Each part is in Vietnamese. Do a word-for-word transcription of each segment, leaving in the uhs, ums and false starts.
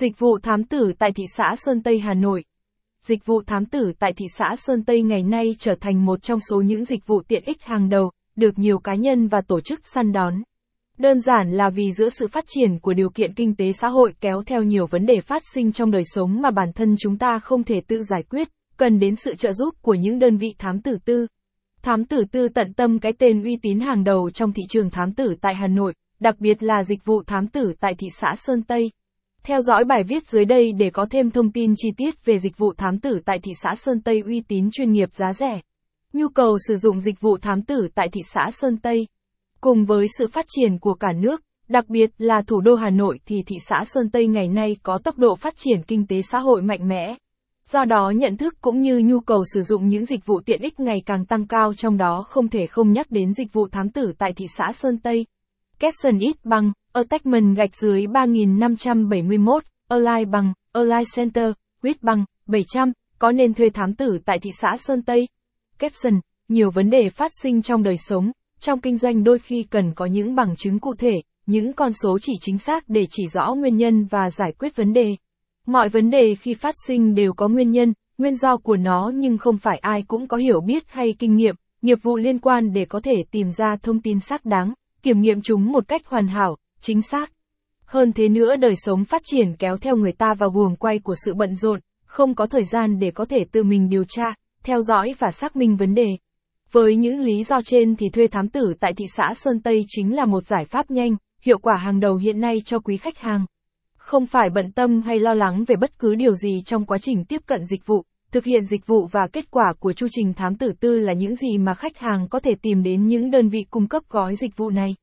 Dịch vụ thám tử tại thị xã Sơn Tây Hà Nội. Dịch vụ thám tử tại thị xã Sơn Tây ngày nay trở thành một trong số những dịch vụ tiện ích hàng đầu, được nhiều cá nhân và tổ chức săn đón. Đơn giản là vì giữa sự phát triển của điều kiện kinh tế xã hội kéo theo nhiều vấn đề phát sinh trong đời sống mà bản thân chúng ta không thể tự giải quyết, cần đến sự trợ giúp của những đơn vị thám tử tư. Thám tử tư tận tâm cái tên uy tín hàng đầu trong thị trường thám tử tại Hà Nội, đặc biệt là dịch vụ thám tử tại thị xã Sơn Tây. Theo dõi bài viết dưới đây để có thêm thông tin chi tiết về dịch vụ thám tử tại thị xã Sơn Tây uy tín, chuyên nghiệp, giá rẻ. Nhu cầu sử dụng dịch vụ thám tử tại thị xã Sơn Tây. Cùng với sự phát triển của cả nước, đặc biệt là thủ đô Hà Nội, thì thị xã Sơn Tây ngày nay có tốc độ phát triển kinh tế xã hội mạnh mẽ. Do đó nhận thức cũng như nhu cầu sử dụng những dịch vụ tiện ích ngày càng tăng cao, trong đó không thể không nhắc đến dịch vụ thám tử tại thị xã Sơn Tây. Caption ít bằng, Attachment gạch dưới ba nghìn năm trăm bảy mươi mốt, Align bằng, Align Center, Width bằng, bảy trăm, có nên thuê thám tử tại thị xã Sơn Tây? Caption, nhiều vấn đề phát sinh trong đời sống, trong kinh doanh đôi khi cần có những bằng chứng cụ thể, những con số chỉ chính xác để chỉ rõ nguyên nhân và giải quyết vấn đề. Mọi vấn đề khi phát sinh đều có nguyên nhân, nguyên do của nó, nhưng không phải ai cũng có hiểu biết hay kinh nghiệm, nghiệp vụ liên quan để có thể tìm ra thông tin xác đáng, kiểm nghiệm chúng một cách hoàn hảo, chính xác. Hơn thế nữa, đời sống phát triển kéo theo người ta vào guồng quay của sự bận rộn, không có thời gian để có thể tự mình điều tra, theo dõi và xác minh vấn đề. Với những lý do trên thì thuê thám tử tại thị xã Sơn Tây chính là một giải pháp nhanh, hiệu quả hàng đầu hiện nay cho quý khách hàng. Không phải bận tâm hay lo lắng về bất cứ điều gì trong quá trình tiếp cận dịch vụ, thực hiện dịch vụ, và kết quả của chu trình thám tử tư là những gì mà khách hàng có thể tìm đến những đơn vị cung cấp gói dịch vụ này.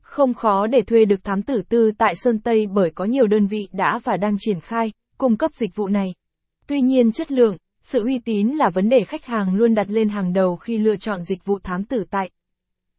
Không khó để thuê được thám tử tư tại Sơn Tây bởi có nhiều đơn vị đã và đang triển khai, cung cấp dịch vụ này. Tuy nhiên, chất lượng, sự uy tín là vấn đề khách hàng luôn đặt lên hàng đầu khi lựa chọn dịch vụ thám tử tại